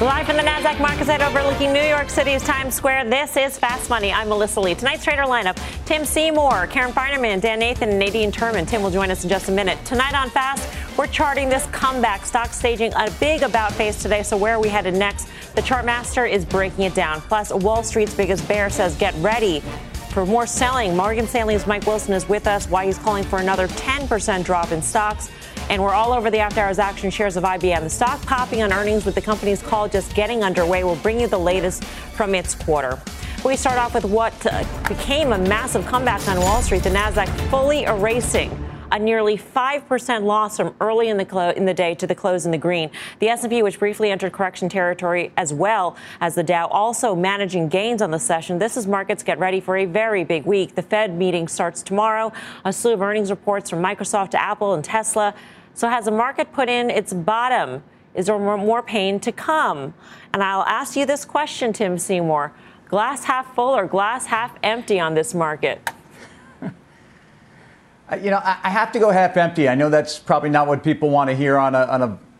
Live from the Nasdaq market site overlooking New York City's Times Square, this is Fast Money. I'm Melissa Lee. Tonight's trader lineup, Tim Seymour, Karen Feinerman, Dan Nathan, and Nadine Turman. Tim will join us in just a minute. Tonight on Fast, we're charting this comeback. Stock staging a big about-face today, so where are we headed next? The chart master is breaking it down. Plus, Wall Street's biggest bear says get ready for more selling. Morgan Stanley's Mike Wilson is with us, why he's calling for another 10% drop in stocks. And we're all over the after-hours action shares of IBM. The stock popping on earnings with the company's call just getting underway. We'll bring you the latest from its quarter. We start off with what became a massive comeback on Wall Street. The Nasdaq fully erasing a nearly 5% loss from early in the day to the close in the green. The S&P, which briefly entered correction territory, as well as the Dow, also managing gains on the session. This is markets get ready for a very big week. The Fed meeting starts tomorrow. A slew of earnings reports from Microsoft to Apple and Tesla. So has the market put in its bottom? Is there more pain to come? And I'll ask you this question, Tim Seymour. Glass half full or glass half empty on this market? You know, I have to go half empty. I know that's probably not what people want to hear on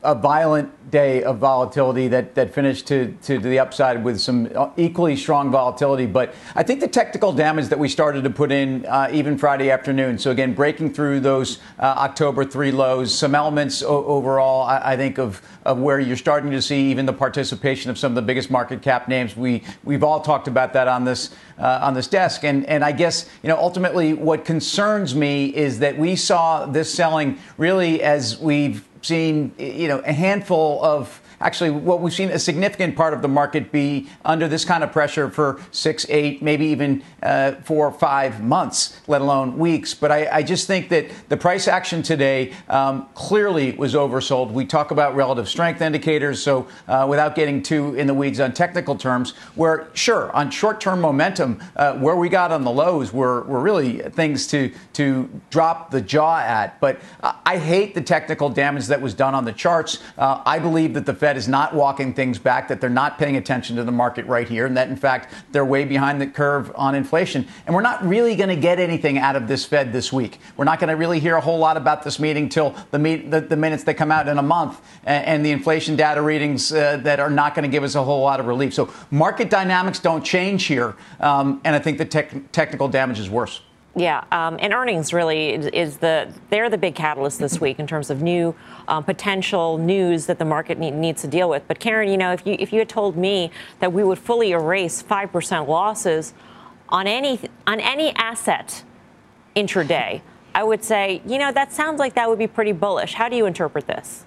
a violent day of volatility that finished to the upside with some equally strong volatility. But I think the technical damage that we started to put in even Friday afternoon. So, again, breaking through those October 3 lows, some elements overall, I think, of where you're starting to see even the participation of some of the biggest market cap names. We've all talked about that on this desk. And I guess, you know, ultimately what concerns me is that we saw this selling really as we've seen, you know, a handful of actually what we've seen a significant part of the market be under this kind of pressure for 6, 8, maybe even 4 or 5 months, let alone weeks. But I just think that the price action today clearly was oversold. We talk about relative strength indicators. So without getting too in the weeds on technical terms, where sure, on short term momentum, where we got on the lows were really things to drop the jaw at. But I hate the technical damage that was done on the charts. I believe that the Fed is not walking things back, that they're not paying attention to the market right here, and that, in fact, they're way behind the curve on inflation. And we're not really going to get anything out of this Fed this week. We're not going to really hear a whole lot about this meeting till the minutes that come out in a month and the inflation data readings that are not going to give us a whole lot of relief. So market dynamics don't change here, and I think the technical damage is worse. Yeah, and earnings really they're the big catalyst this week in terms of new potential news that the market needs to deal with. But Karen, you know, if you had told me that we would fully erase 5% losses on any asset intraday, I would say, you know, that sounds like that would be pretty bullish. How do you interpret this,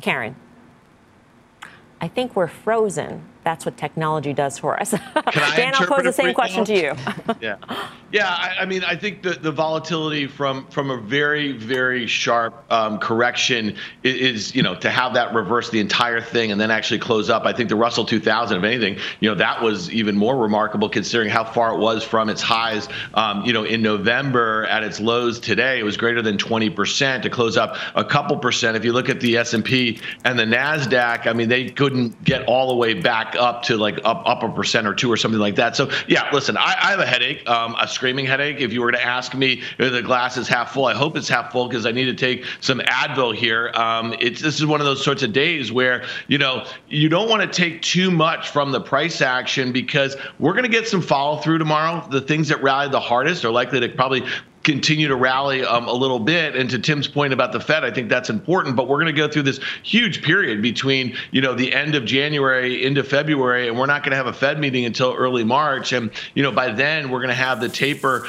Karen? I think we're frozen. That's what technology does for us. Dan, I'll pose the same question to you. Yeah. I mean, I think the volatility from a very, very sharp correction is, you know, to have that reverse the entire thing and then actually close up. I think the Russell 2000, if anything, you know, that was even more remarkable considering how far it was from its highs, you know, in November at its lows today. It was greater than 20% to close up a couple percent. If you look at the S&P and the Nasdaq, I mean, they couldn't get all the way back up to like up 1% or 2% or something like that. So, yeah, listen, I have a headache, a screaming headache. If you were to ask me if the glass is half full, I hope it's half full because I need to take some Advil here. This is one of those sorts of days where, you know, you don't want to take too much from the price action because we're going to get some follow through tomorrow. The things that rallied the hardest are likely to probably continue to rally a little bit. And to Tim's point about the Fed, I think that's important. But we're going to go through this huge period between, you know, the end of January into February, and we're not going to have a Fed meeting until early March. And, you know, by then we're going to have the taper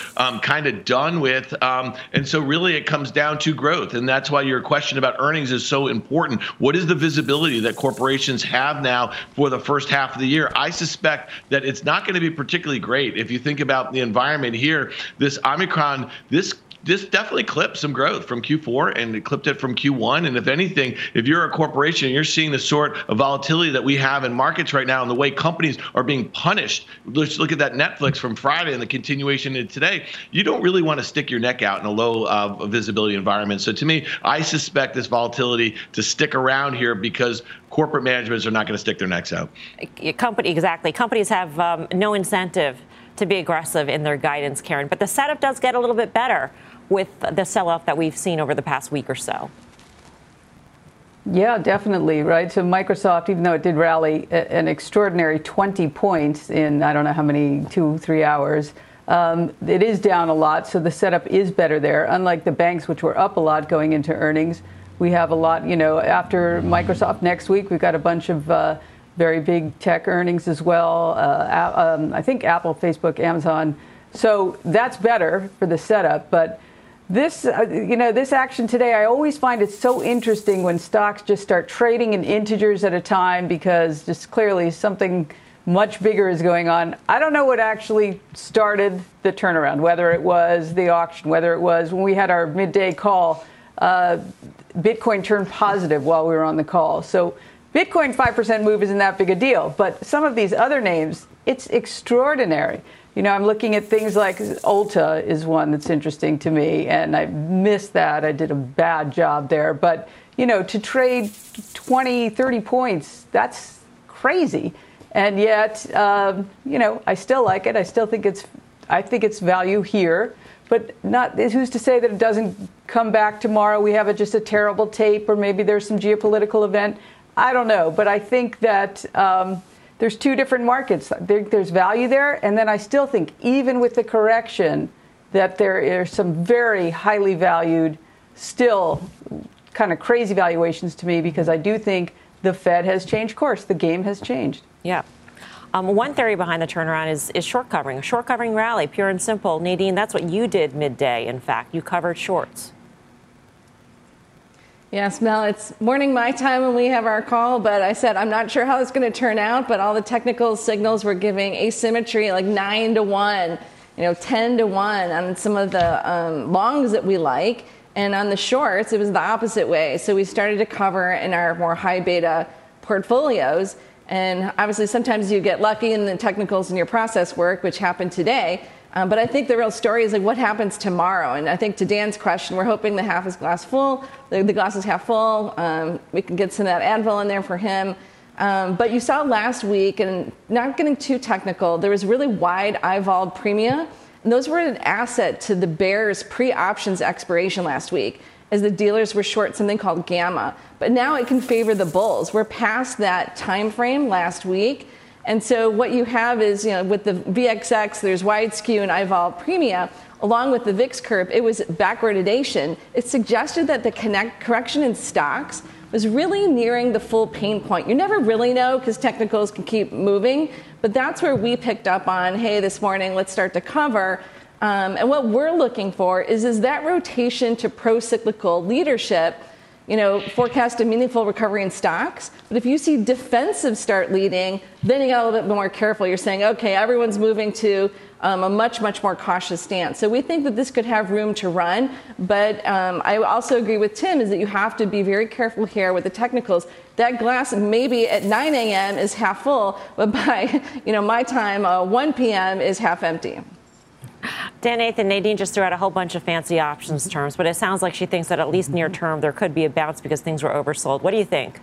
kind of done with. And so really it comes down to growth. And that's why your question about earnings is so important. What is the visibility that corporations have now for the first half of the year? I suspect that it's not going to be particularly great. If you think about the environment here, this Omicron, this this definitely clipped some growth from Q4 and it clipped it from Q1. And if anything, if you're a corporation and you're seeing the sort of volatility that we have in markets right now and the way companies are being punished, let's look at that Netflix from Friday and the continuation of today, you don't really want to stick your neck out in a low visibility environment. So to me, I suspect this volatility to stick around here because corporate managements are not going to stick their necks out. Exactly. Companies have no incentive to be aggressive in their guidance, Karen. But the setup does get a little bit better with the sell-off that we've seen over the past week or so. Yeah, definitely, right? So Microsoft, even though it did rally an extraordinary 20 points in, I don't know how many, 2-3 hours, it is down a lot, so the setup is better there. Unlike the banks, which were up a lot going into earnings, we have a lot, you know, after Microsoft next week, we've got a bunch of very big tech earnings as well. I think Apple, Facebook, Amazon. So that's better for the setup. But this, you know, this action today, I always find it so interesting when stocks just start trading in integers at a time because just clearly something much bigger is going on. I don't know what actually started the turnaround, whether it was the auction, whether it was when we had our midday call, Bitcoin turned positive while we were on the call. So Bitcoin 5% move isn't that big a deal, but some of these other names, it's extraordinary. You know, I'm looking at things like Ulta is one that's interesting to me, and I missed that. I did a bad job there. But, you know, to trade 20, 30 points, that's crazy. And yet, you know, I still like it. I still think I think it's value here. But not who's to say that it doesn't come back tomorrow? We have just a terrible tape, or maybe there's some geopolitical event. I don't know, but I think that there's two different markets. I think there's value there, and then I still think, even with the correction, that there are some very highly valued, still kind of crazy valuations to me, because I do think the Fed has changed course. The game has changed. Yeah. One theory behind the turnaround is short covering rally, pure and simple. Nadine, that's what you did midday, in fact. You covered shorts. Yes, Mel, it's morning my time when we have our call, but I said I'm not sure how it's going to turn out, but all the technical signals were giving asymmetry like 9-1, you know, 10-1 on some of the longs that we like. And on the shorts, it was the opposite way. So we started to cover in our more high beta portfolios. And obviously, sometimes you get lucky in the technicals in your process work, which happened today. But I think the real story is like what happens tomorrow. And I think to Dan's question, we're hoping the half is glass full, the glass is half full. We can get some of that Advil in there for him. But you saw last week, and not getting too technical, there was really wide IVOL premia. And those were an asset to the bears pre-options expiration last week, as the dealers were short something called gamma. But now it can favor the bulls. We're past that time frame last week. And so what you have is, you know, with the VXX, there's wide skew and IVOL premia, along with the VIX curve, it was backwardation. It suggested that the correction in stocks was really nearing the full pain point. You never really know because technicals can keep moving, but that's where we picked up on, hey, this morning, let's start to cover. And what we're looking for is that rotation to pro-cyclical leadership, you know, forecast a meaningful recovery in stocks. But if you see defensive start leading, then you got a little bit more careful. You're saying, okay, everyone's moving to a much, much more cautious stance. So we think that this could have room to run. But I also agree with Tim is that you have to be very careful here with the technicals. That glass maybe at 9 a.m. is half full, but by, you know, my time, 1 p.m. is half empty. Dan Nathan, Nadine just threw out a whole bunch of fancy options terms, but it sounds like she thinks that at least near term there could be a bounce because things were oversold. What do you think?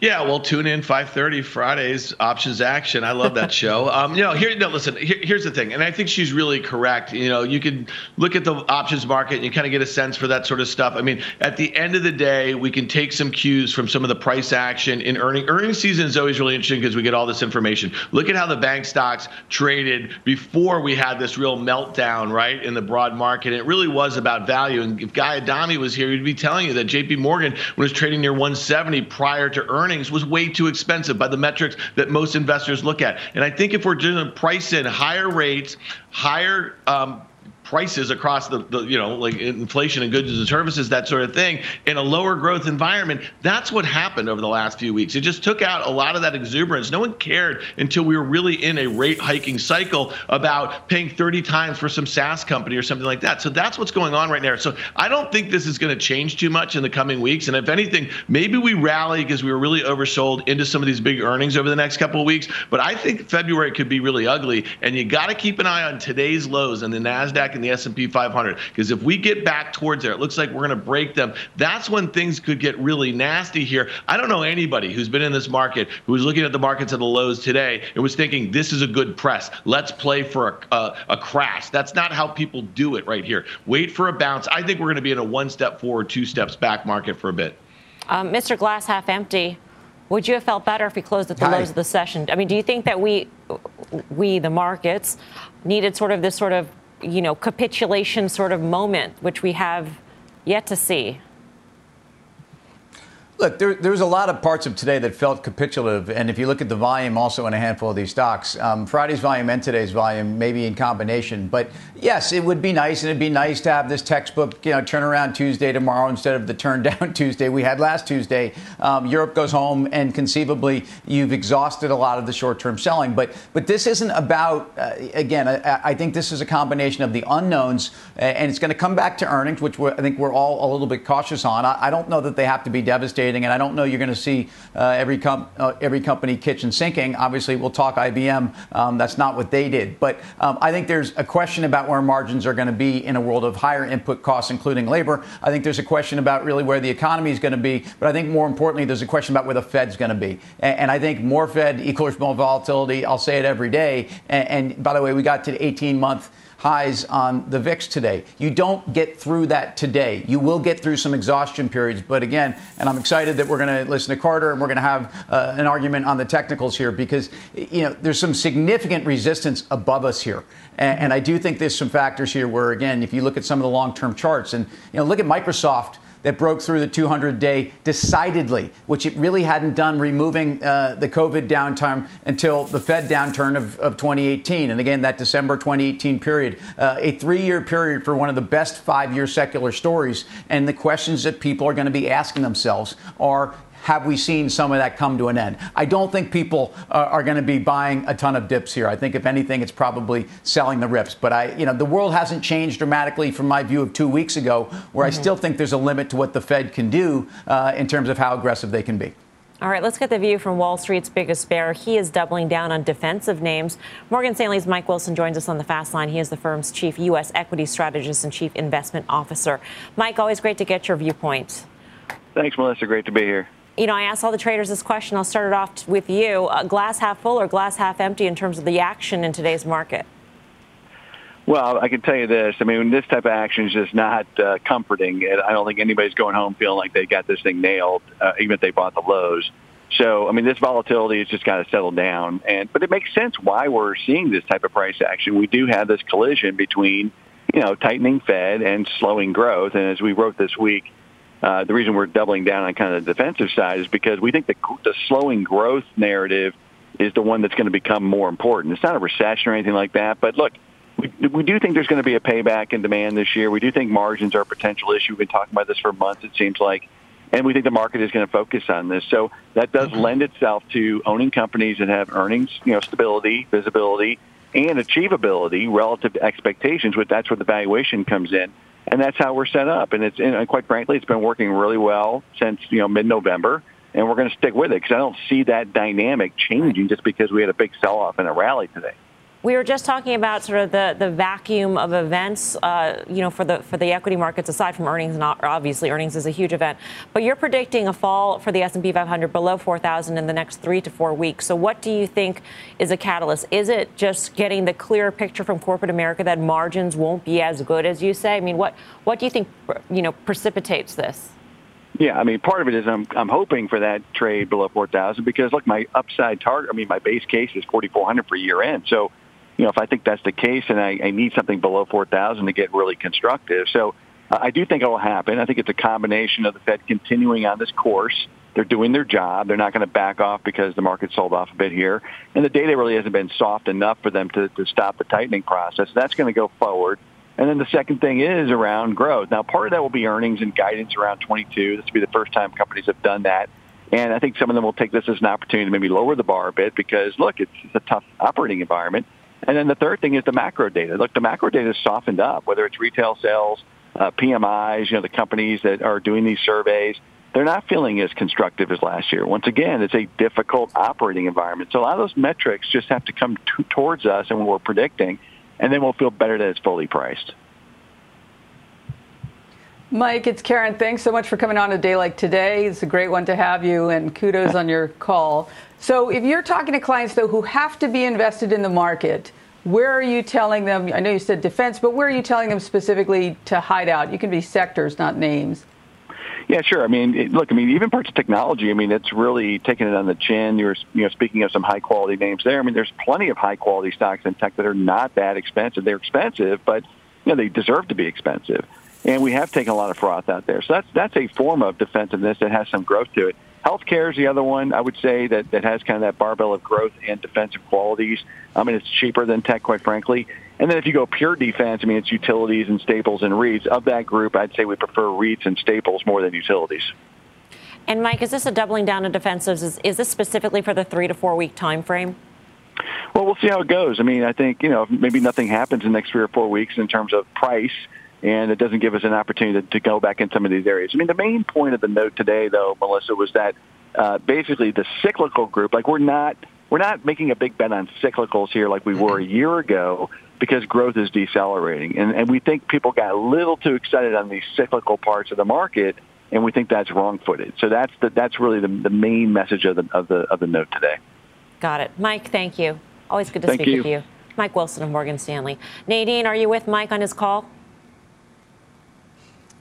Yeah, well, tune in 5:30 Friday's Options Action. I love that show. You know, here's the thing, and I think she's really correct. You know, you can look at the options market and you kind of get a sense for that sort of stuff. I mean, at the end of the day, we can take some cues from some of the price action in earnings. Earnings season is always really interesting because we get all this information. Look at how the bank stocks traded before we had this real meltdown, right, in the broad market. It really was about value. And if Guy Adami was here, he'd be telling you that J.P. Morgan was trading near 170 prior to earnings was way too expensive by the metrics that most investors look at. And I think if we're going to price in higher rates, higher prices across the you know, like inflation and goods and services, that sort of thing, in a lower growth environment. That's what happened over the last few weeks. It just took out a lot of that exuberance. No one cared until we were really in a rate hiking cycle about paying 30 times for some SaaS company or something like that. So that's what's going on right now. So I don't think this is going to change too much in the coming weeks. And if anything, maybe we rally because we were really oversold into some of these big earnings over the next couple of weeks. But I think February could be really ugly. And you got to keep an eye on today's lows and the Nasdaq and the S&P 500, because if we get back towards there, it looks like we're going to break them. That's when things could get really nasty here. I don't know anybody who's been in this market who was looking at the markets at the lows today and was thinking this is a good press. Let's play for a crash. That's not how people do it right here. Wait for a bounce. I think we're going to be in a one step forward, two steps back market for a bit. Mr. Glass half empty. Would you have felt better if we closed at the lows of the session? I mean, do you think that we the markets needed sort of this sort of, you know, capitulation sort of moment, which we have yet to see? Look, there's a lot of parts of today that felt capitulative. And if you look at the volume also in a handful of these stocks, Friday's volume and today's volume, maybe in combination. But yes, it would be nice. And it'd be nice to have this textbook, you know, turnaround Tuesday tomorrow instead of the turn down Tuesday we had last Tuesday. Europe goes home and conceivably you've exhausted a lot of the short term selling. But this isn't about, again, I think this is a combination of the unknowns. And it's going to come back to earnings, which I think we're all a little bit cautious on. I don't know that they have to be devastated. And I don't know you're going to see every company kitchen sinking. Obviously, we'll talk IBM. That's not what they did. But I think there's a question about where margins are going to be in a world of higher input costs, including labor. I think there's a question about really where the economy is going to be. But I think more importantly, there's a question about where the Fed's going to be. And I think more Fed equals more volatility. I'll say it every day. And by the way, we got to the 18-month highs on the VIX today. You don't get through that today. You will get through some exhaustion periods. But again, and I'm excited that we're going to listen to Carter and we're going to have an argument on the technicals here, because, you know, there's some significant resistance above us here. And I do think there's some factors here where, again, if you look at some of the long term charts and, you know, look at Microsoft, that broke through the 200-day decidedly, which it really hadn't done, removing the COVID downtime until the Fed downturn of 2018. And again, that December 2018 period, a 3-year period for one of the best 5-year secular stories. And the questions that people are going to be asking themselves are, have we seen some of that come to an end? I don't think people are going to be buying a ton of dips here. I think, if anything, it's probably selling the rips. But the world hasn't changed dramatically from my view of 2 weeks ago, where I still think there's a limit to what the Fed can do in terms of how aggressive they can be. All right, let's get the view from Wall Street's biggest bear. He is doubling down on defensive names. Morgan Stanley's Mike Wilson joins us on the Fast Line. He is the firm's chief U.S. equity strategist and chief investment officer. Mike, always great to get your viewpoint. Thanks, Melissa. Great to be here. You know, I asked all the traders this question. I'll start it off with you. Glass half full or glass half empty in terms of the action in today's market? Well, I can tell you this. I mean, this type of action is just not comforting. I don't think anybody's going home feeling like they got this thing nailed, even if they bought the lows. So, I mean, this volatility has just got to settle down. But it makes sense why we're seeing this type of price action. We do have this collision between, you know, tightening Fed and slowing growth. And as we wrote this week, the reason we're doubling down on kind of the defensive side is because we think the slowing growth narrative is the one that's going to become more important. It's not a recession or anything like that. But look, we do think there's going to be a payback in demand this year. We do think margins are a potential issue. We've been talking about this for months, it seems like. And we think the market is going to focus on this. So that does lend itself to owning companies that have earnings, you know, stability, visibility, and achievability relative to expectations. That's where the valuation comes in. And that's how we're set up. And quite frankly, it's been working really well since, you know, mid-November. And we're going to stick with it because I don't see that dynamic changing just because we had a big sell-off and a rally today. We were just talking about sort of the vacuum of events, for the equity markets, aside from earnings. And obviously, earnings is a huge event. But you're predicting a fall for the S&P 500 below 4,000 in the next 3 to 4 weeks. So what do you think is a catalyst? Is it just getting the clearer picture from corporate America that margins won't be as good as you say? I mean, what do you think, you know, precipitates this? Yeah, I mean, part of it is I'm hoping for that trade below 4,000 because, look, my upside target, I mean, my base case is 4,400 for year end. So, you know, if I think that's the case and I need something below 4,000 to get really constructive. So I do think it will happen. I think it's a combination of the Fed continuing on this course. They're doing their job. They're not going to back off because the market sold off a bit here. And the data really hasn't been soft enough for them to stop the tightening process. That's going to go forward. And then the second thing is around growth. Now, part of that will be earnings and guidance around 22. This will be the first time companies have done that. And I think some of them will take this as an opportunity to maybe lower the bar a bit because, look, it's a tough operating environment. And then the third thing is the macro data. Look, the macro data has softened up, whether it's retail sales, PMIs, the companies that are doing these surveys. They're not feeling as constructive as last year. Once again, it's a difficult operating environment. So a lot of those metrics just have to come towards us and what we're predicting, and then we'll feel better that it's fully priced. Mike, it's Karen. Thanks so much for coming on a day like today. It's a great one to have you, and kudos on your call. So if you're talking to clients, though, who have to be invested in the market, where are you telling them? I know you said defense, but where are you telling them specifically to hide out? You can be sectors, not names. Yeah, sure. I mean, even parts of technology, it's really taking it on the chin. You were speaking of some high-quality names there. I mean, there's plenty of high-quality stocks in tech that are not that expensive. They're expensive, but, they deserve to be expensive. And we have taken a lot of froth out there. So that's a form of defensiveness that has some growth to it. Healthcare is the other one, I would say, that has kind of that barbell of growth and defensive qualities. It's cheaper than tech, quite frankly. And then if you go pure defense, it's utilities and staples and REITs. Of that group, I'd say we prefer REITs and staples more than utilities. And, Mike, is this a doubling down on defensives? Is this specifically for the 3 to 4 week time frame? Well, we'll see how it goes. I think, maybe nothing happens in the next 3 or 4 weeks in terms of price, and it doesn't give us an opportunity to go back in some of these areas. The main point of the note today, though, Melissa, was that basically the cyclical group, we're not making a big bet on cyclicals here like we were a year ago because growth is decelerating. And we think people got a little too excited on these cyclical parts of the market, and we think that's wrong-footed. So that's really the main message of the note today. Got it. Mike, thank you. Always good to speak with you. Mike Wilson of Morgan Stanley. Nadine, are you with Mike on his call?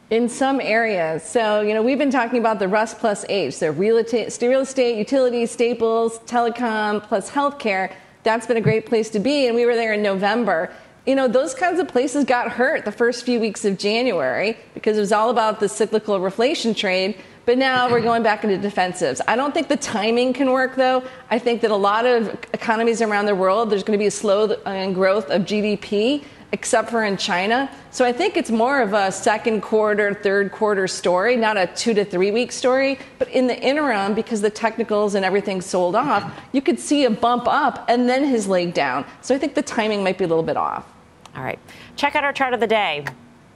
In some areas. So, we've been talking about the Rust plus H. So real estate, utilities, staples, telecom, plus healthcare. That's been a great place to be. And we were there in November. Those kinds of places got hurt the first few weeks of January because it was all about the cyclical reflation trade. But now we're going back into defensives. I don't think the timing can work, though. I think that a lot of economies around the world, there's going to be a slow growth of GDP. Except for in China. So I think it's more of a second quarter, third quarter story, not a 2 to 3 week story. But in the interim, because the technicals and everything sold off, you could see a bump up and then his leg down. So I think the timing might be a little bit off. All right. Check out our chart of the day.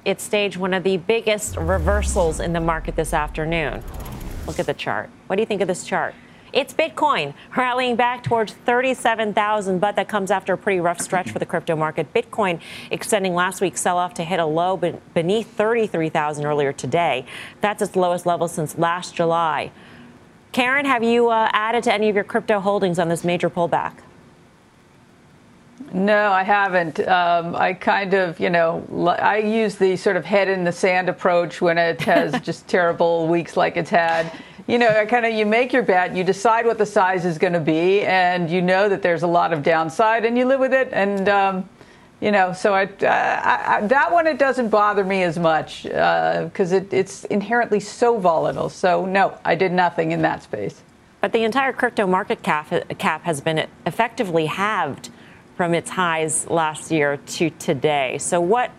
It staged one of the biggest reversals in the market this afternoon. Look at the chart. What do you think of this chart? It's Bitcoin rallying back towards 37,000, but that comes after a pretty rough stretch for the crypto market. Bitcoin extending last week's sell-off to hit a low beneath 33,000 earlier today. That's its lowest level since last July. Karen, have you added to any of your crypto holdings on this major pullback? No, I haven't. I kind of, I use the sort of head in the sand approach when it has just terrible weeks like it's had. You make your bet, you decide what the size is going to be, and you know that there's a lot of downside, and you live with it. And, so that one, it doesn't bother me as much because it's inherently so volatile. So, no, I did nothing in that space. But the entire crypto market cap has been effectively halved from its highs last year to today. So what,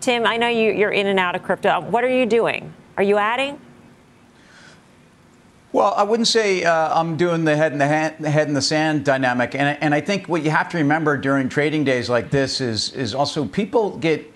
Tim, I know you're in and out of crypto. What are you doing? Are you adding? Well, I wouldn't say I'm doing the head in the sand dynamic. And I think what you have to remember during trading days like this is also people get,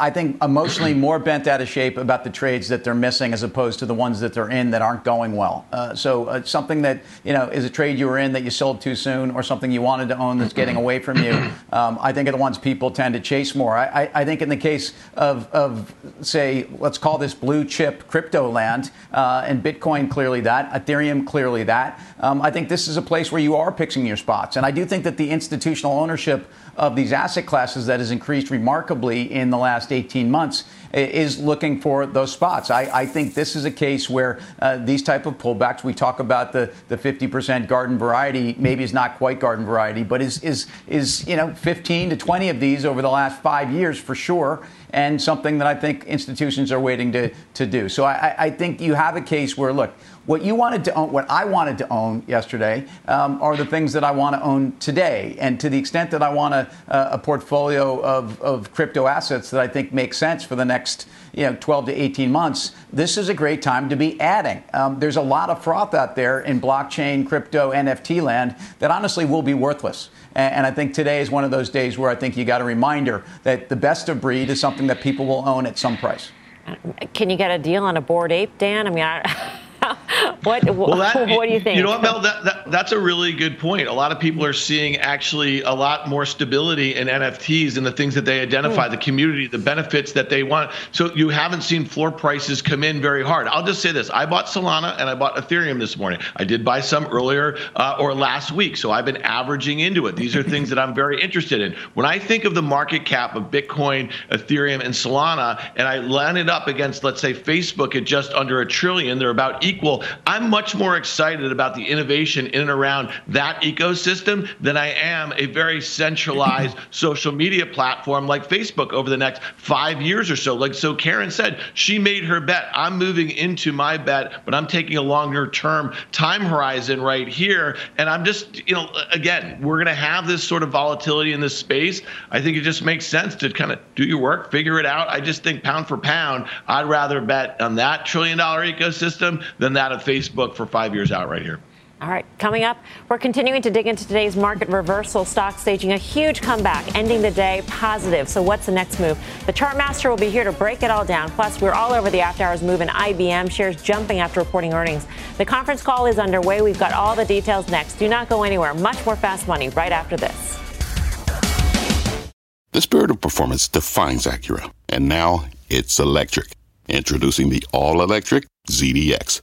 I think, emotionally more bent out of shape about the trades that they're missing as opposed to the ones that they're in that aren't going well. So something that, is a trade you were in that you sold too soon or something you wanted to own that's getting away from you, I think are the ones people tend to chase more. I think in the case of say, let's call this blue chip crypto land, and Bitcoin clearly that, Ethereum clearly that, I think this is a place where you are picking your spots. And I do think that the institutional ownership of these asset classes that has increased remarkably in the last 18 months is looking for those spots. I think this is a case where these type of pullbacks, we talk about the 50% garden variety, maybe is not quite garden variety, but is 15 to 20 of these over the last 5 years for sure. and something that I think institutions are waiting to do. So I think you have a case where, look, what you wanted to own, what I wanted to own yesterday are the things that I want to own today. And to the extent that I want a portfolio of crypto assets that I think make sense for the next 12 to 18 months, this is a great time to be adding. There's a lot of froth out there in blockchain, crypto, NFT land that honestly will be worthless. And I think today is one of those days where I think you got a reminder that the best of breed is something that people will own at some price. Can you get a deal on a Bored Ape, Dan? I mean, what do you think? You know what, Mel? That's a really good point. A lot of people are seeing actually a lot more stability in NFTs and the things that they identify, the community, the benefits that they want. So you haven't seen floor prices come in very hard. I'll just say this. I bought Solana and I bought Ethereum this morning. I did buy some earlier or last week. So I've been averaging into it. These are things that I'm very interested in. When I think of the market cap of Bitcoin, Ethereum, and Solana, and I line it up against, let's say, Facebook at just under $1 trillion, they're about equal. I'm much more excited about the innovation in and around that ecosystem than I am a very centralized social media platform like Facebook over the next 5 years or so. Like, so Karen said, she made her bet. I'm moving into my bet, but I'm taking a longer term time horizon right here. And I'm just, again, we're going to have this sort of volatility in this space. I think it just makes sense to kind of do your work, figure it out. I just think pound for pound, I'd rather bet on that $1 trillion ecosystem than that of Facebook for 5 years out right here. All right. Coming up, we're continuing to dig into today's market reversal. Stock staging a huge comeback, ending the day positive. So what's the next move? The chart master will be here to break it all down. Plus, we're all over the after hours move in IBM shares jumping after reporting earnings. The conference call is underway. We've got all the details next. Do not go anywhere. Much more Fast Money right after this. The spirit of performance defines Acura. And now it's electric. Introducing the all-electric ZDX.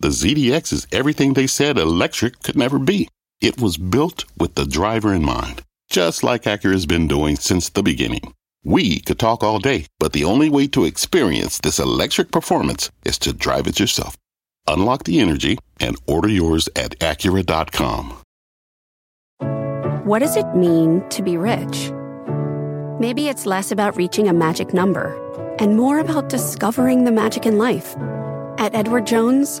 the ZDX is everything they said electric could never be. It was built with the driver in mind, just like Acura's been doing since the beginning. We could talk all day, but the only way to experience this electric performance is to drive it yourself. Unlock the energy and order yours at Acura.com. What does it mean to be rich? Maybe it's less about reaching a magic number and more about discovering the magic in life. At Edward Jones,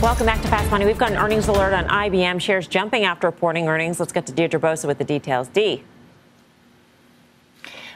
Welcome back to Fast Money. We've got an earnings alert on IBM shares jumping after reporting earnings. Let's get to Deirdre Bosa with the details. Dee.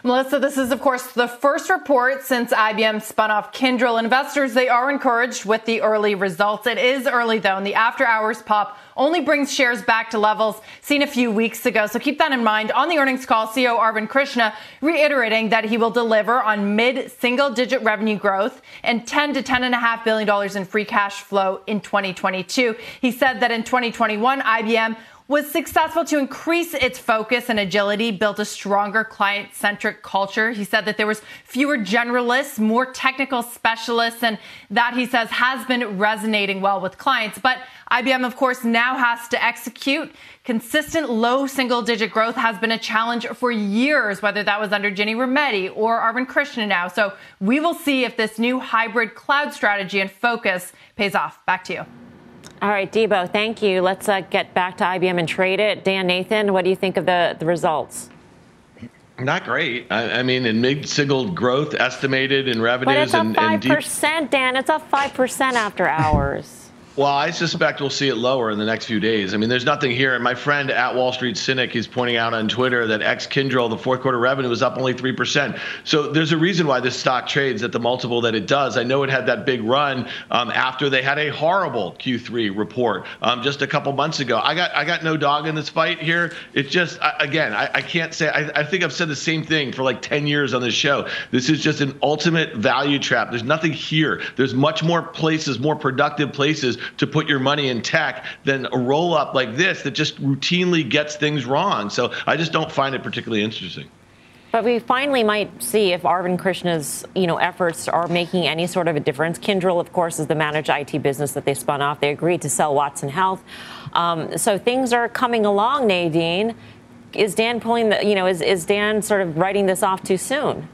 Melissa, this is, of course, the first report since IBM spun off Kindrel. Investors, they are encouraged with the early results. It is early, though, and the after-hours pop only brings shares back to levels seen a few weeks ago. So keep that in mind. On the earnings call, CEO Arvind Krishna reiterating that he will deliver on mid-single-digit revenue growth and $10 to $10.5 billion in free cash flow in 2022. He said that in 2021, IBM was successful to increase its focus and agility, built a stronger client-centric culture. He said that there was fewer generalists, more technical specialists, and that, he says, has been resonating well with clients. But IBM, of course, now has to execute. Consistent low single-digit growth has been a challenge for years, whether that was under Ginni Rometty or Arvind Krishna now. So we will see if this new hybrid cloud strategy and focus pays off. Back to you. All right, Debo, thank you. Let's get back to IBM and trade it. Dan Nathan, what do you think of the results? Not great. I mean, in mid-single growth estimated in revenues. But it's up 5%, Dan. It's up 5% after hours. Well, I suspect we'll see it lower in the next few days. I mean, there's nothing here. And my friend at Wall Street Cynic is pointing out on Twitter that ex-Kindrel, the fourth quarter revenue was up only 3%. So there's a reason why this stock trades at the multiple that it does. I know it had that big run after they had a horrible Q3 report just a couple months ago. I got no dog in this fight here. It's just, I can't say, I think I've said the same thing for like 10 years on this show. This is just an ultimate value trap. There's nothing here. There's much more places, more productive places to put your money in tech than a roll up like this that just routinely gets things wrong. So I just don't find it particularly interesting. But we finally might see if Arvind Krishna's, efforts are making any sort of a difference. Kindrel, of course, is the managed IT business that they spun off. They agreed to sell Watson Health. So things are coming along, Nadine. Is Dan pulling the, is Dan sort of writing this off too soon?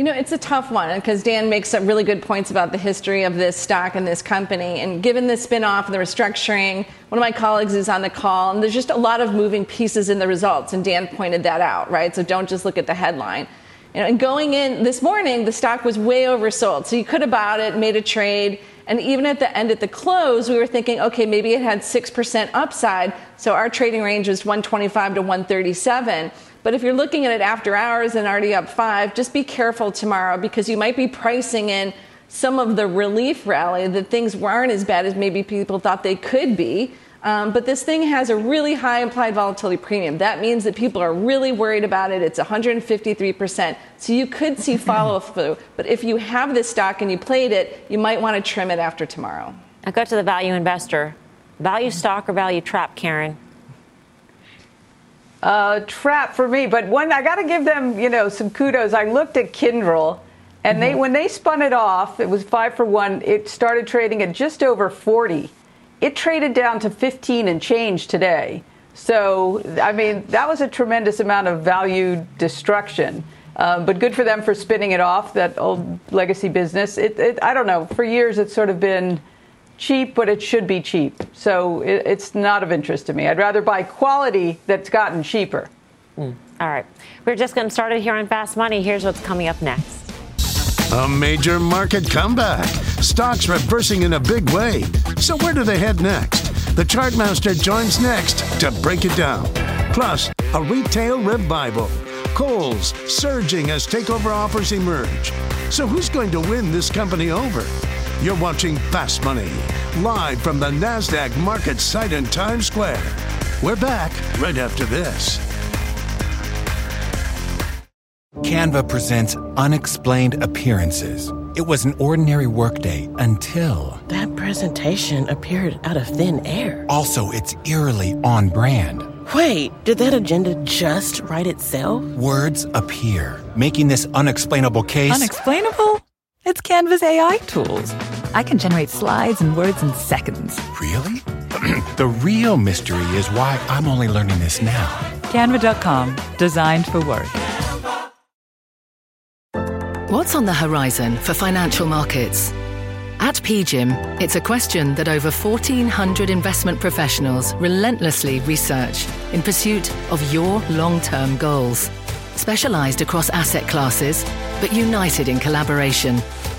It's a tough one because Dan makes some really good points about the history of this stock and this company. And given the spinoff and the restructuring, one of my colleagues is on the call, and there's just a lot of moving pieces in the results. And Dan pointed that out, right? So don't just look at the headline. And going in this morning, the stock was way oversold. So you could have bought it, made a trade. And even at the end, at the close, we were thinking, okay, maybe it had 6% upside. So our trading range was 125 to 137. But if you're looking at it after hours and already up 5, just be careful tomorrow because you might be pricing in some of the relief rally that things weren't as bad as maybe people thought they could be. But this thing has a really high implied volatility premium. That means that people are really worried about it. It's 153%. So you could see follow through. But if you have this stock and you played it, you might want to trim it after tomorrow. I go to the value investor. Value stock or value trap, Karen? Trap for me, but one I got to give them, some kudos. I looked at Kindrel, and they when they spun it off, it was 5-for-1. It started trading at just over 40. It traded down to 15 and change today. So I mean, that was a tremendous amount of value destruction. But good for them for spinning it off, that old legacy business. It I don't know. For years, it's sort of been cheap, but it should be cheap. So it's not of interest to me. I'd rather buy quality that's gotten cheaper. All right. We're just going to start it here on Fast Money. Here's what's coming up next. A major market comeback. Stocks reversing in a big way. So where do they head next? The Chartmaster joins next to break it down. Plus, a retail revival. Kohl's surging as takeover offers emerge. So who's going to win this company over? You're watching Fast Money, live from the Nasdaq market site in Times Square. We're back right after this. Canva presents unexplained appearances. It was an ordinary workday until... that presentation appeared out of thin air. Also, it's eerily on brand. Wait, did that agenda just write itself? Words appear, making this unexplainable case... Unexplainable? It's Canva's AI tools. I can generate slides and words in seconds. Really? The real mystery is why I'm only learning this now. Canva.com. Designed for work. What's on the horizon for financial markets? At PGIM, it's a question that over 1,400 investment professionals relentlessly research in pursuit of your long-term goals. Specialized across asset classes, but united in collaboration.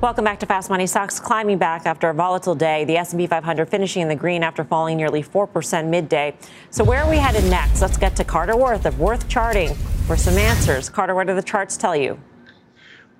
Welcome back to Fast Money. Stocks climbing back after a volatile day. The S&P 500 finishing in the green after falling nearly 4% midday. So where are we headed next? Let's get to Carter Worth of Worth Charting for some answers. Carter, what do the charts tell you?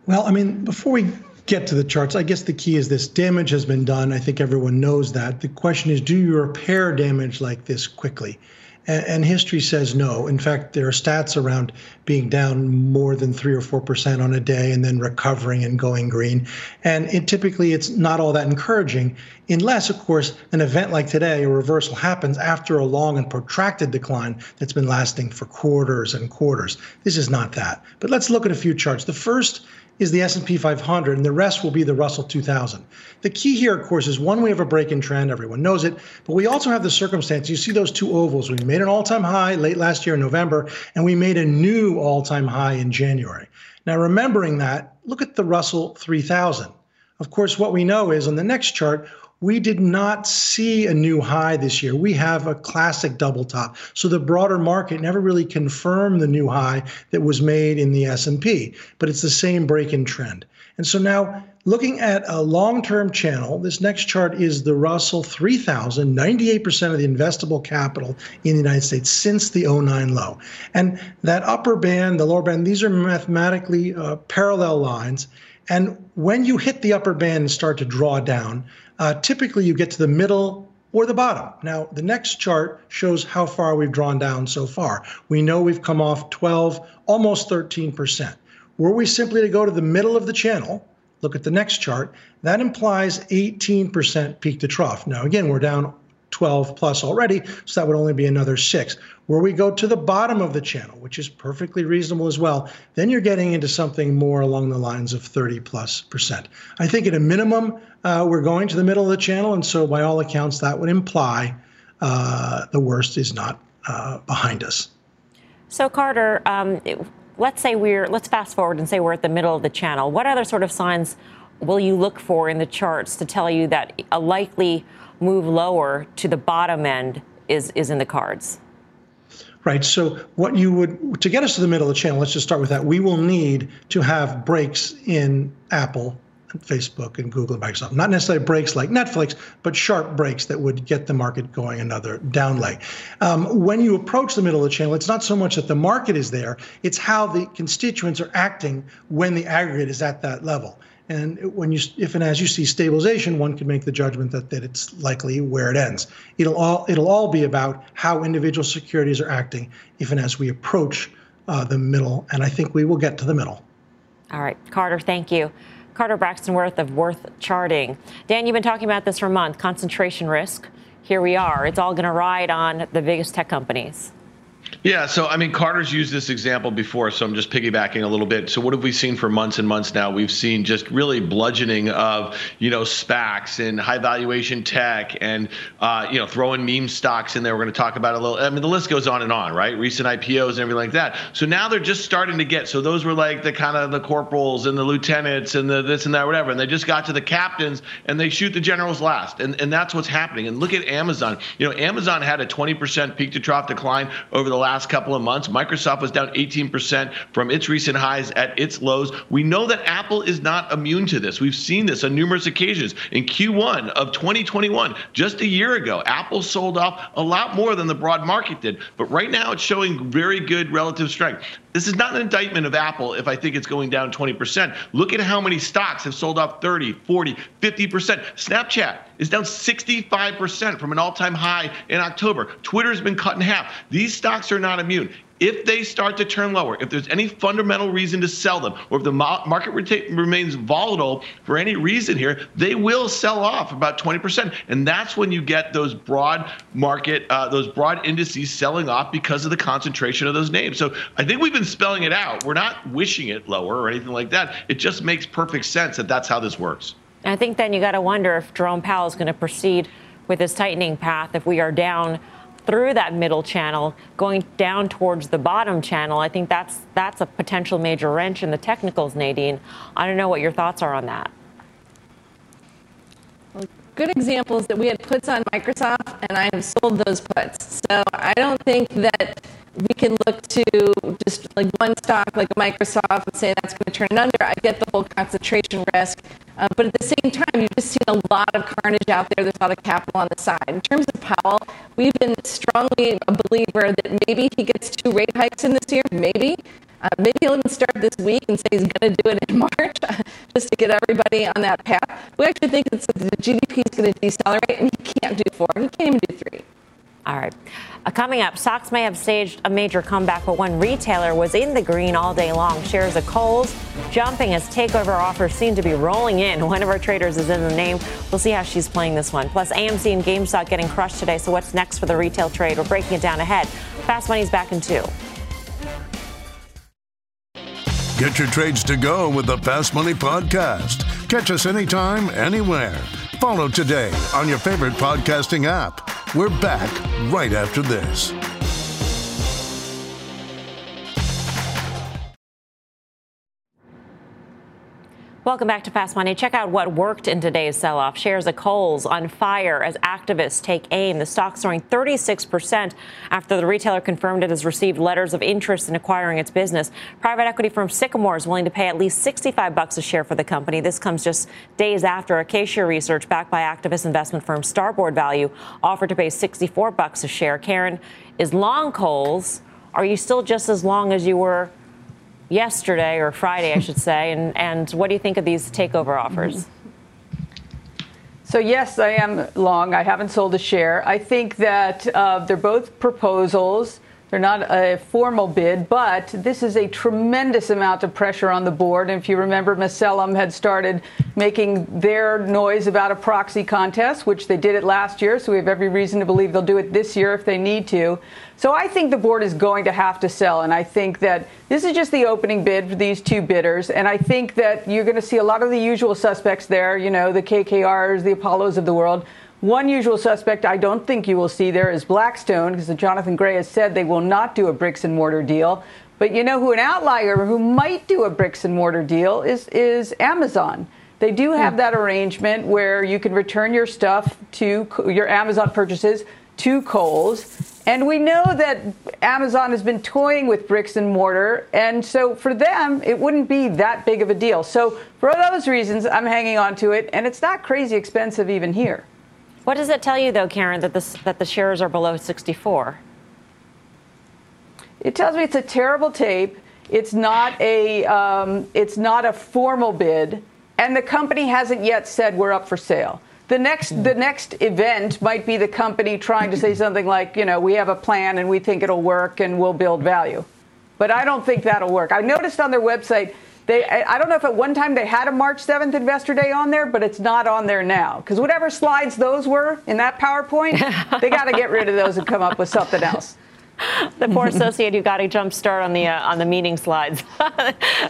Well, I mean, before we get to the charts, I guess the key is this damage has been done. I think everyone knows that. The question is, do you repair damage like this quickly? And history says no. In fact, there are stats around being down more than 3 or 4% on a day and then recovering and going green. And typically, it's not all that encouraging, unless, of course, an event like today, a reversal happens after a long and protracted decline that's been lasting for quarters and quarters. This is not that. But let's look at a few charts. The first is the S&P 500, and the rest will be the Russell 2000. The key here, of course, is one, we have a break-in trend. Everyone knows it. But we also have the circumstance. You see those two ovals. We made an all-time high late last year in November, and we made a new all-time high in January. Now, remembering that, look at the Russell 3000. Of course, what we know is on the next chart, we did not see a new high this year. We have a classic double top. So the broader market never really confirmed the new high that was made in the S&P, but it's the same break in trend. And so now looking at a long-term channel, this next chart is the Russell 3000, 98% of the investable capital in the United States since the 09 low. And that upper band, the lower band, these are mathematically parallel lines. And when you hit the upper band and start to draw down, typically you get to the middle or the bottom. Now, the next chart shows how far we've drawn down so far. We know we've come off 12, almost 13%. Were we simply to go to the middle of the channel, look at the next chart, that implies 18% peak to trough. Now, again, we're down 12 plus already, so that would only be another 6. Where we go to the bottom of the channel, which is perfectly reasonable as well, then you're getting into something more along the lines of 30+%. I think at a minimum, we're going to the middle of the channel, and so by all accounts, that would imply the worst is not behind us. So, Carter, let's fast forward and say we're at the middle of the channel. What other sort of signs will you look for in the charts to tell you that a likely move lower to the bottom end is in the cards? Right. So what you would, to get us to the middle of the channel, let's just start with that. We will need to have breaks in Apple and Facebook and Google and Microsoft. Not necessarily breaks like Netflix, but sharp breaks that would get the market going another down leg. When you approach the middle of the channel, it's not so much that the market is there, it's how the constituents are acting when the aggregate is at that level. And when you, if and as you see stabilization, one can make the judgment that it's likely where it ends. It'll all be about how individual securities are acting, if and as we approach the middle. And I think we will get to the middle. All right, Carter, thank you. Carter Braxtonworth of Worth Charting. Dan, you've been talking about this for a month, concentration risk. Here we are. It's all going to ride on the biggest tech companies. Yeah, so I mean, Carter's used this example before, so I'm just piggybacking a little bit. So what have we seen for months and months now? We've seen just really bludgeoning of, SPACs and high valuation tech and, throwing meme stocks in there. We're going to talk about a little. I mean, the list goes on and on, right? Recent IPOs and everything like that. So now they're just starting to get. So those were like the kind of the corporals and the lieutenants and the this and that, whatever. And they just got to the captains and they shoot the generals last. And that's what's happening. And look at Amazon. Amazon had a 20% peak to trough decline over the last couple of months. Microsoft was down 18% from its recent highs at its lows. We know that Apple is not immune to this. We've seen this on numerous occasions. In Q1 of 2021, just a year ago, Apple sold off a lot more than the broad market did. But right now, it's showing very good relative strength. This is not an indictment of Apple if I think it's going down 20%. Look at how many stocks have sold off 30, 40, 50%. Snapchat is down 65% from an all-time high in October. Twitter's been cut in half. These stocks are not immune. If they start to turn lower, if there's any fundamental reason to sell them, or if the market remains volatile for any reason here, they will sell off about 20%. And that's when you get those broad market, those broad indices selling off because of the concentration of those names. So I think we've been spelling it out. We're not wishing it lower or anything like that. It just makes perfect sense that that's how this works. I think then you got to wonder if Jerome Powell is going to proceed with his tightening path if we are down through that middle channel, going down towards the bottom channel. I think that's a potential major wrench in the technicals, Nadine. I don't know what your thoughts are on that. Well, good examples that we had puts on Microsoft, and I have sold those puts. So I don't think that we can look to just like one stock like Microsoft and say that's going to turn under. I get the whole concentration risk. But at the same time, you've just seen a lot of carnage out there. There's a lot of capital on the side. In terms of Powell, we've been strongly a believer that maybe he gets 2 rate hikes in this year, maybe. Maybe he'll even start this week and say he's going to do it in March just to get everybody on that path. We actually think that the GDP is going to decelerate, and he can't do 4. He can't even do 3. All right. Coming up, stocks may have staged a major comeback, but one retailer was in the green all day long. Shares of Kohl's jumping as takeover offers seem to be rolling in. One of our traders is in the name. We'll see how she's playing this one. Plus, AMC and GameStop getting crushed today. So what's next for the retail trade? We're breaking it down ahead. Fast Money's back in 2. Get your trades to go with the Fast Money podcast. Catch us anytime, anywhere. Follow today on your favorite podcasting app. We're back right after this. Welcome back to Fast Money. Check out what worked in today's sell-off. Shares of Kohl's on fire as activists take aim. The stock soaring 36% after the retailer confirmed it has received letters of interest in acquiring its business. Private equity firm Sycamore is willing to pay at least $65 a share for the company. This comes just days after Acacia Research, backed by activist investment firm Starboard Value, offered to pay $64 a share. Karen is long Kohl's. Are you still just as long as you were yesterday, or Friday, I should say, and what do you think of these takeover offers? So, yes, I am long. I haven't sold a share. I think that they're both proposals. They're not a formal bid, but this is a tremendous amount of pressure on the board. And if you remember, Massellum had started making their noise about a proxy contest, which they did it last year. So we have every reason to believe they'll do it this year if they need to. So I think the board is going to have to sell. And I think that this is just the opening bid for these two bidders. And I think that you're going to see a lot of the usual suspects there, you know, the KKRs, the Apollos of the world. One usual suspect I don't think you will see there is Blackstone, because Jonathan Gray has said they will not do a bricks and mortar deal. But you know who an outlier who might do a bricks and mortar deal is Amazon. They do have that arrangement where you can return your stuff to your Amazon purchases to Kohl's. And we know that Amazon has been toying with bricks and mortar. And so for them, it wouldn't be that big of a deal. So for those reasons, I'm hanging on to it. And it's not crazy expensive even here. What does that tell you, though, Karen, that the shares are below 64? It tells me it's a terrible tape. It's not a formal bid, and the company hasn't yet said we're up for sale. The next event might be the company trying to say something like, you know, we have a plan and we think it'll work and we'll build value. But I don't think that'll work. I noticed on their website. I don't know if at one time they had a March 7th Investor Day on there, but it's not on there now. Because whatever slides those were in that PowerPoint, they got to get rid of those and come up with something else. The poor associate who got a jump start on the meeting slides.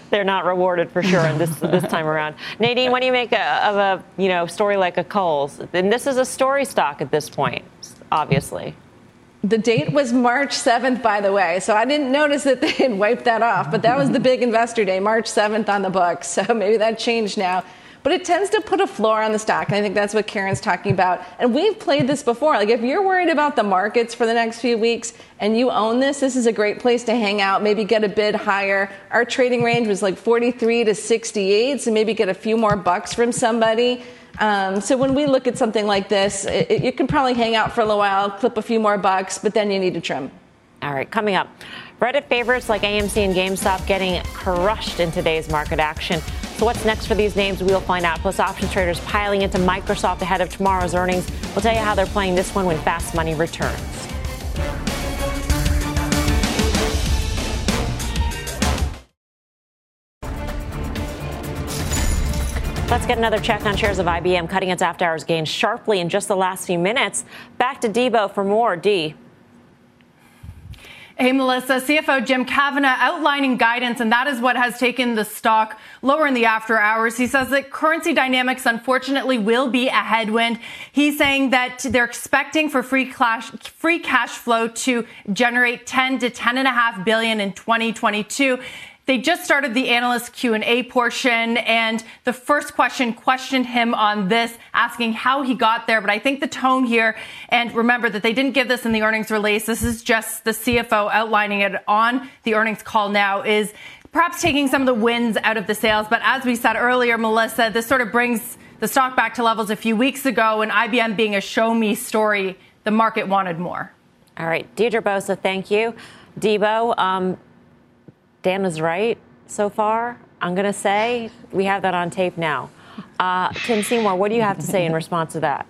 They're not rewarded for sure in this time around. Nadine, what do you make of a story like a Kohl's? And this is a story stock at this point, obviously. The date was March 7th, by the way, so I didn't notice that they had wiped that off, but that was the big investor day, March 7th on the books, so maybe that changed now. But it tends to put a floor on the stock, and I think that's what Karen's talking about. And we've played this before. Like, if you're worried about the markets for the next few weeks and you own this, this is a great place to hang out, maybe get a bid higher. Our trading range was like 43 to 68, so maybe get a few more bucks from somebody. So when we look at something like this, you can probably hang out for a little while, clip a few more bucks, but then you need to trim. All right, coming up, Reddit favorites like AMC and GameStop getting crushed in today's market action. So what's next for these names? We'll find out. Plus, options traders piling into Microsoft ahead of tomorrow's earnings. We'll tell you how they're playing this one when Fast Money returns. Let's get another check on shares of IBM, cutting its after-hours gains sharply in just the last few minutes. Back to Debo for more. D. Hey, Melissa. CFO Jim Cramer outlining guidance, and that is what has taken the stock lower in the after hours. He says that currency dynamics, unfortunately, will be a headwind. He's saying that they're expecting for free cash flow to generate 10 to 10.5 billion in 2022. They just started the analyst Q&A portion, and the first question questioned him on this, asking how he got there. But I think the tone here, and remember that they didn't give this in the earnings release, this is just the CFO outlining it on the earnings call now, is perhaps taking some of the wins out of the sales. But as we said earlier, Melissa, this sort of brings the stock back to levels a few weeks ago, and IBM being a show-me story, the market wanted more. All right, Deirdre Bosa, thank you. Debo, Dan is right so far. I'm going to say we have that on tape now. Tim Seymour, what do you have to say in response to that?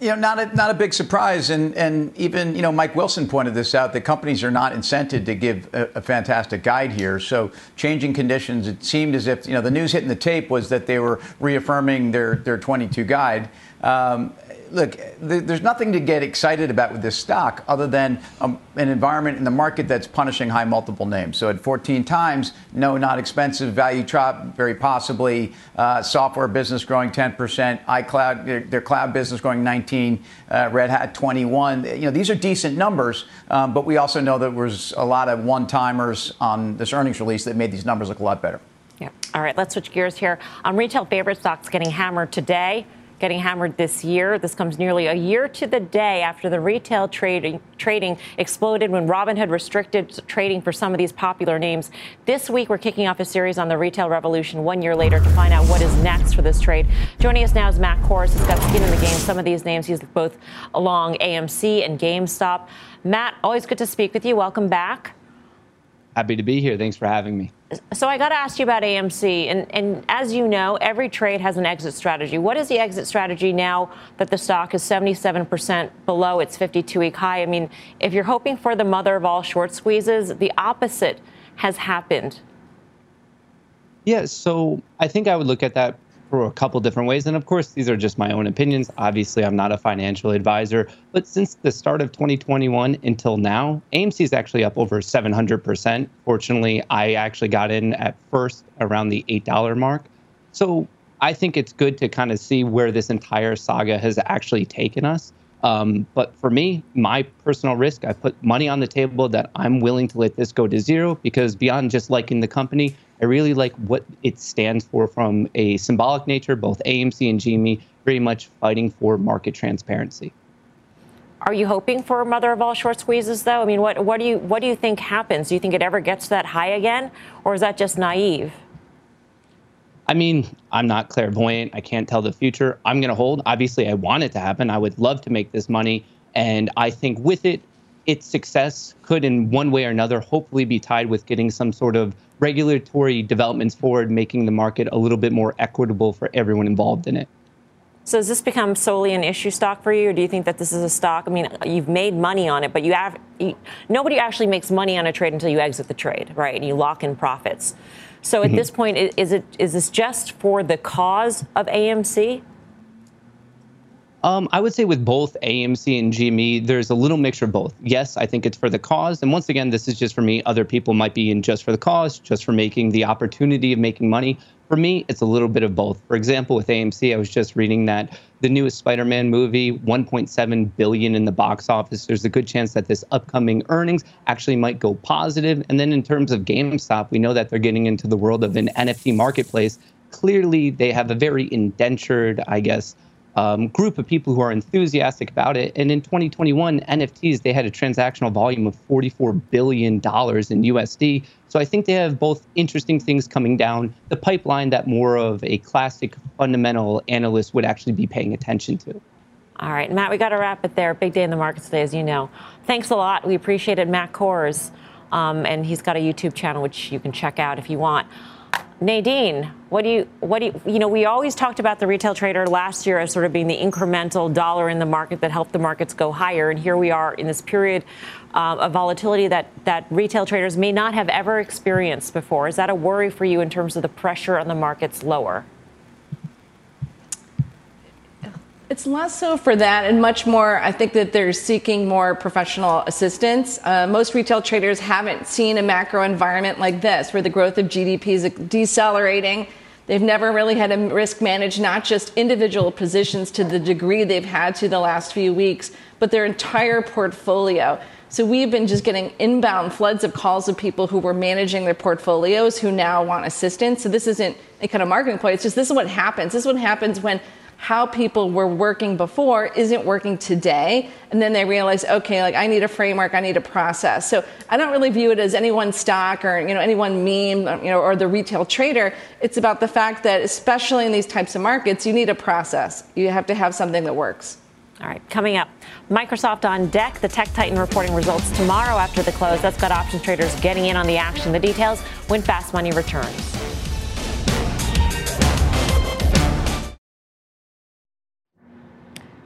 Not a big surprise. And even, Mike Wilson pointed this out, that companies are not incented to give a fantastic guide here. So changing conditions, it seemed as if, the news hitting the tape was that they were reaffirming their 22 guide. look, there's nothing to get excited about with this stock other than an environment in the market that's punishing high multiple names. So at 14 times, no, not expensive, value trop, very possibly, software business growing 10%, iCloud, their cloud business growing 19%, Red Hat 21%. You know, these are decent numbers, but we also know there was a lot of one-timers on this earnings release that made these numbers look a lot better. Yeah. All right, let's switch gears here. Retail favorite stocks getting hammered today, getting hammered this year. This comes nearly a year to the day after the retail trading exploded when Robinhood restricted trading for some of these popular names. This week, we're kicking off a series on the retail revolution 1 year later to find out what is next for this trade. Joining us now is Matt Kors. He's got skin in the game. Some of these names, he's both along AMC and GameStop. Matt, always good to speak with you. Welcome back. Happy to be here. Thanks for having me. So I got to ask you about AMC. And as you know, every trade has an exit strategy. What is the exit strategy now that the stock is 77% below its 52-week high? I mean, if you're hoping for the mother of all short squeezes, the opposite has happened. Yeah, so I think I would look at that for a couple different ways. And of course, these are just my own opinions. Obviously, I'm not a financial advisor. But since the start of 2021 until now, AMC is actually up over 700%. Fortunately, I actually got in at first around the $8 mark. So I think it's good to kind of see where this entire saga has actually taken us. But for me, my personal risk, I put money on the table that I'm willing to let this go to zero, because beyond just liking the company, I really like what it stands for from a symbolic nature. Both AMC and GME very much fighting for market transparency. Are you hoping for mother of all short squeezes, though? I mean, what do you think happens? Do you think it ever gets that high again, or is that just naive? I mean, I'm not clairvoyant. I can't tell the future. I'm going to hold. Obviously, I want it to happen. I would love to make this money, and I think with it, its success could in one way or another hopefully be tied with getting some sort of regulatory developments forward, making the market a little bit more equitable for everyone involved in it. So has this become solely an issue stock for you, or do you think that this is a stock? I mean, you've made money on it, but nobody actually makes money on a trade until you exit the trade, right? And you lock in profits. So at this point, is this just for the cause of AMC? I would say with both AMC and GME, there's a little mixture of both. Yes, I think it's for the cause. And once again, this is just for me. Other people might be in just for the cause, just for making the opportunity of making money. For me, it's a little bit of both. For example, with AMC, I was just reading that the newest Spider-Man movie, $1.7 billion in the box office. There's a good chance that this upcoming earnings actually might go positive. And then in terms of GameStop, we know that they're getting into the world of an NFT marketplace. Clearly, they have a very indentured, I guess, group of people who are enthusiastic about it. And in 2021, NFTs, they had a transactional volume of $44 billion in USD. So I think they have both interesting things coming down the pipeline that more of a classic fundamental analyst would actually be paying attention to. All right, Matt, we got to wrap it there. Big day in the markets today, as you know. Thanks a lot. We appreciated Matt Kors, and he's got a YouTube channel, which you can check out if you want. Nadine, you know, we always talked about the retail trader last year as sort of being the incremental dollar in the market that helped the markets go higher. And here we are in this period of volatility that retail traders may not have ever experienced before. Is that a worry for you in terms of the pressure on the markets lower? It's less so for that and much more, I think, that they're seeking more professional assistance. Most retail traders haven't seen a macro environment like this, where the growth of GDP is decelerating. They've never really had to risk manage not just individual positions to the degree they've had to the last few weeks, but their entire portfolio. So we've been just getting inbound floods of calls of people who were managing their portfolios who now want assistance. So this isn't a kind of marketing play. It's just this is what happens. This is what happens when how people were working before isn't working today. And then they realize, okay, like I need a framework, I need a process. So I don't really view it as any one stock or, you know, any one meme, you know, or the retail trader. It's about the fact that, especially in these types of markets, you need a process. You have to have something that works. All right, coming up, Microsoft on deck, the tech titan reporting results tomorrow after the close. That's got option traders getting in on the action. The details when Fast Money returns.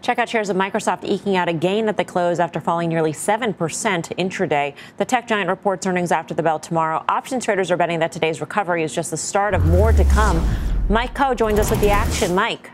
Check out shares of Microsoft eking out a gain at the close after falling nearly 7% intraday. The tech giant reports earnings after the bell tomorrow. Option traders are betting that today's recovery is just the start of more to come. Mike Coe joins us with the action. Mike.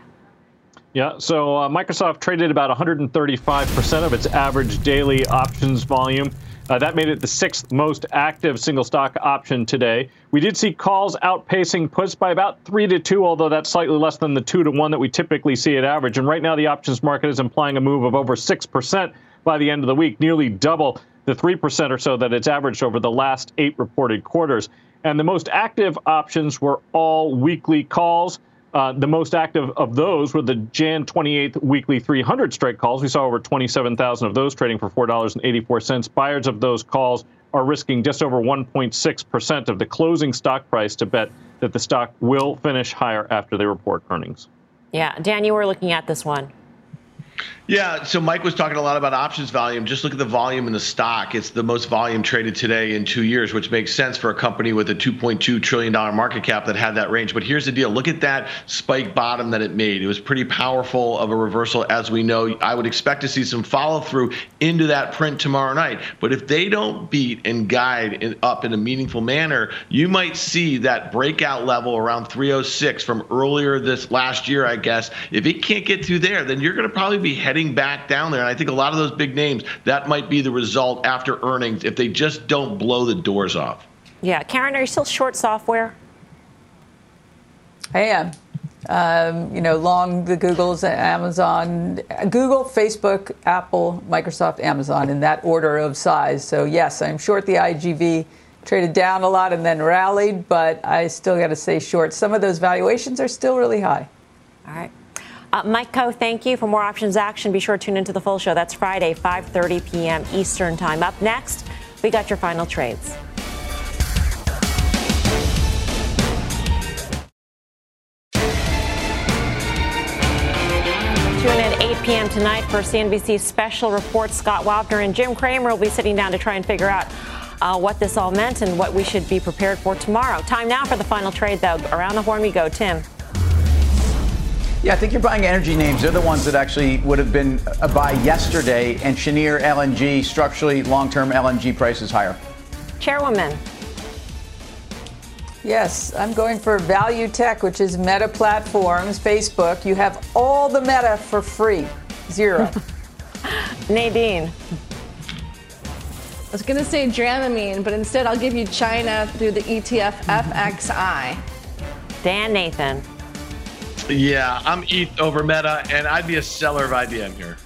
Yeah, so Microsoft traded about 135% of its average daily options volume. That made it the sixth most active single stock option today. We did see calls outpacing puts by about 3-2, although that's slightly less than the 2-1 that we typically see at average. And right now the options market is implying a move of over 6% by the end of the week, nearly double the 3% or so that it's averaged over the last 8 reported quarters. And the most active options were all weekly calls. The most active of those were the Jan 28th weekly 300 strike calls. We saw over 27,000 of those trading for $4.84. Buyers of those calls are risking just over 1.6% of the closing stock price to bet that the stock will finish higher after they report earnings. Yeah. Dan, you were looking at this one. Yeah, so Mike was talking a lot about options volume. Just look at the volume in the stock. It's the most volume traded today in 2 years, which makes sense for a company with a $2.2 trillion market cap that had that range. But here's the deal. Look at that spike bottom that it made. It was pretty powerful of a reversal, as we know. I would expect to see some follow through into that print tomorrow night. But if they don't beat and guide up in a meaningful manner, you might see that breakout level around 306 from earlier this last year, I guess. If it can't get through there, then you're going to probably be heading back down there. And I think a lot of those big names, that might be the result after earnings if they just don't blow the doors off. Yeah. Karen, are you still short software? I am. You know, long the Googles, Amazon, Google, Facebook, Apple, Microsoft, Amazon in that order of size. So, yes, I'm short the IGV, traded down a lot and then rallied, but I still got to stay short. Some of those valuations are still really high. All right. Mike Coe, thank you. For more options action, be sure to tune into the full show. That's Friday, 5:30 p.m. Eastern Time. Up next, we got your final trades. Tune in at 8 p.m. tonight for CNBC's special report. Scott Wapner and Jim Cramer will be sitting down to try and figure out what this all meant and what we should be prepared for tomorrow. Time now for the final trade, though. Around the horn we go. Tim. Yeah, I think you're buying energy names. They're the ones that actually would have been a buy yesterday. And Cheniere LNG, structurally, long-term LNG prices higher. Chairwoman. Yes, I'm going for value tech, which is Meta Platforms, Facebook. You have all the Meta for free. Zero. Nadine. I was going to say Dramamine, but instead I'll give you China through the ETF FXI. Dan Nathan. Yeah, I'm ETH over Meta, and I'd be a seller of IBM here.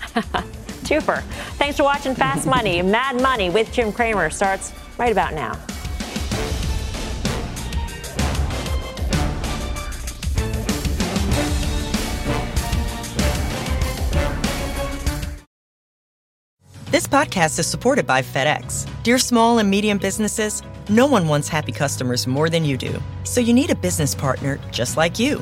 Twofer. Thanks for watching Fast Money. Mad Money with Jim Cramer starts right about now. This podcast is supported by FedEx. Dear small and medium businesses, no one wants happy customers more than you do. So you need a business partner just like you.